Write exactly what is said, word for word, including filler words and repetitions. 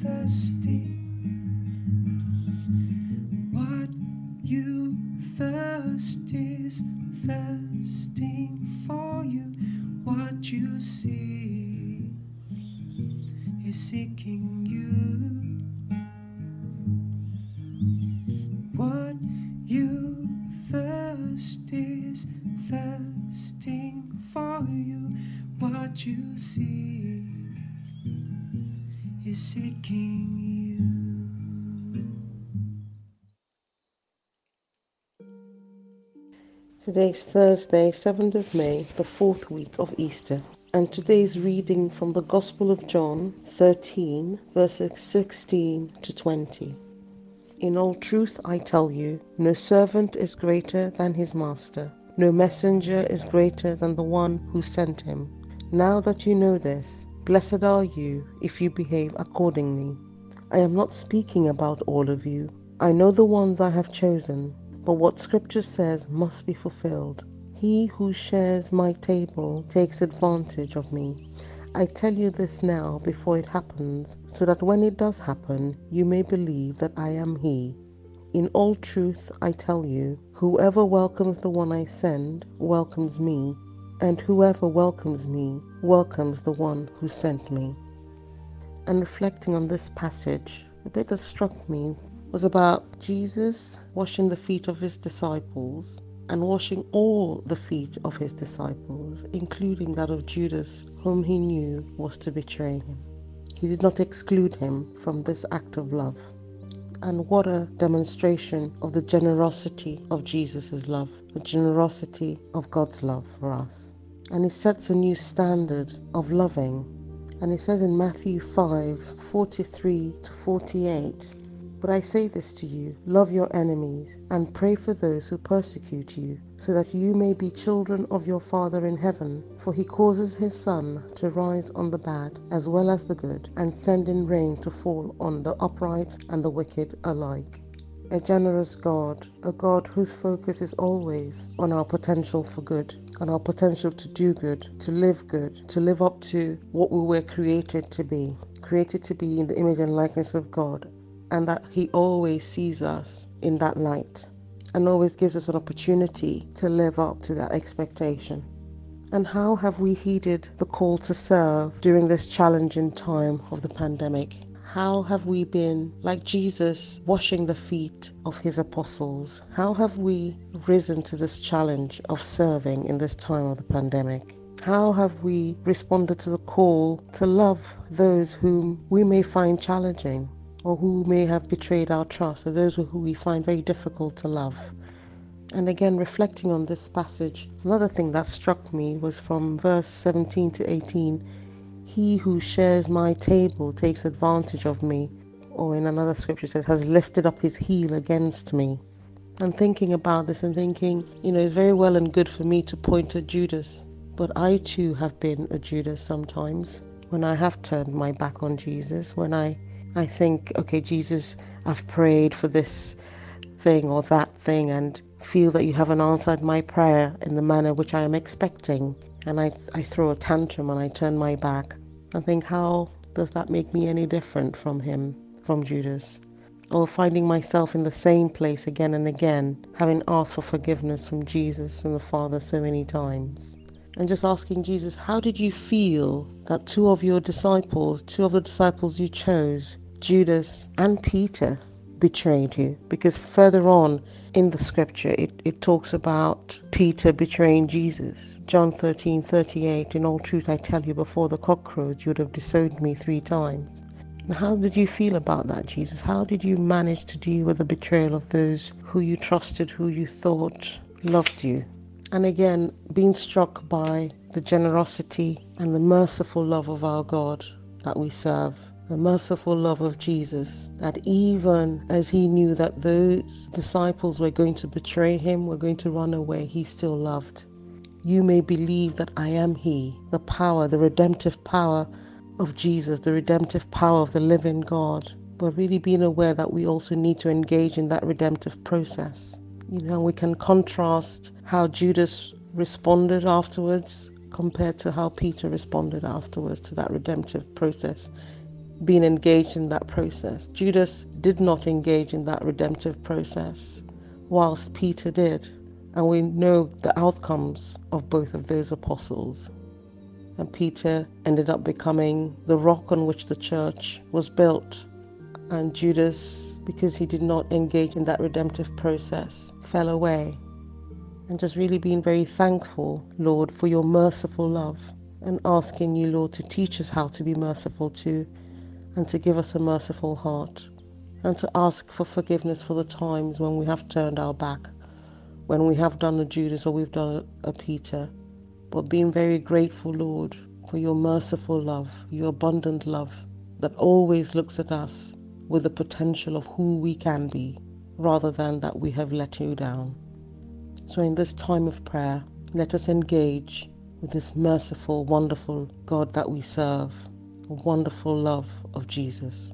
thirsty, what you thirst is thirsting for you, what you see is seeking you, what you thirst is thirsting for you, what you see is seeking you. Today is Thursday, seventh of May, the fourth week of Easter, and today's reading from the Gospel of John thirteen, verses sixteen to twenty. In all truth I tell you, no servant is greater than his master, no messenger is greater than the one who sent him. Now that you know this, blessed are you if you behave accordingly. I am not speaking about all of you. I know the ones I have chosen, but what Scripture says must be fulfilled. He who shares my table takes advantage of me. I tell you this now before it happens, so that when it does happen, you may believe that I am he. In all truth I tell you, whoever welcomes the one I send welcomes me, and whoever welcomes me welcomes the one who sent me. And reflecting on this passage, the bit that struck me was about Jesus washing the feet of his disciples, and washing all the feet of his disciples, including that of Judas, whom he knew was to betray him. He did not exclude him from this act of love. And what a demonstration of the generosity of Jesus' love, the generosity of God's love for us. And he sets a new standard of loving. And he says in Matthew five, forty-three to forty-eight, "But I say this to you, love your enemies and pray for those who persecute you, so that you may be children of your Father in heaven. For he causes his sun to rise on the bad as well as the good, and send in rain to fall on the upright and the wicked alike." A generous God, a God whose focus is always on our potential for good, on our potential to do good, to live good, to live up to what we were created to be, created to be in the image and likeness of God, and that he always sees us in that light and always gives us an opportunity to live up to that expectation. And how have we heeded the call to serve during this challenging time of the pandemic? How have we been, like Jesus, washing the feet of his apostles? How have we risen to this challenge of serving in this time of the pandemic? How have we responded to the call to love those whom we may find challenging, or who may have betrayed our trust, or those who we find very difficult to love? And again, reflecting on this passage, another thing that struck me was from verse seventeen to eighteen, "He who shares my table takes advantage of me," or in another scripture it says, "has lifted up his heel against me." And thinking about this and thinking, you know, it's very well and good for me to point to Judas, but I too have been a Judas sometimes, when I have turned my back on Jesus, when I I think, okay, Jesus, I've prayed for this thing or that thing, and feel that you haven't answered my prayer in the manner which I am expecting. And I, I throw a tantrum and I turn my back. I think, how does that make me any different from him, from Judas? Or finding myself in the same place again and again, having asked for forgiveness from Jesus, from the Father, so many times. And just asking Jesus, how did you feel that two of your disciples, two of the disciples you chose, Judas and Peter, betrayed you? Because further on in the scripture, it, it talks about Peter betraying Jesus. John thirteen, thirty-eight, "In all truth I tell you, before the cock crows, you would have disowned me three times." And how did you feel about that, Jesus? How did you manage to deal with the betrayal of those who you trusted, who you thought loved you? And again, being struck by the generosity and the merciful love of our God that we serve, the merciful love of Jesus, that even as he knew that those disciples were going to betray him, were going to run away, he still loved. You may believe that I am he, the power, the redemptive power of Jesus, the redemptive power of the living God, but really being aware that we also need to engage in that redemptive process. You know, we can contrast how Judas responded afterwards compared to how Peter responded afterwards to that redemptive process, being engaged in that process. Judas did not engage in that redemptive process, whilst Peter did. And we know the outcomes of both of those apostles. And Peter ended up becoming the rock on which the church was built. And Judas, because he did not engage in that redemptive process, fell away. And just really being very thankful, Lord, for your merciful love, and asking you, Lord, to teach us how to be merciful too, and to give us a merciful heart, and to ask for forgiveness for the times when we have turned our back, when we have done a Judas or we've done a Peter, but being very grateful, Lord, for your merciful love, your abundant love that always looks at us with the potential of who we can be, rather than that we have let you down. So in this time of prayer, let us engage with this merciful, wonderful God that we serve, a wonderful love of Jesus.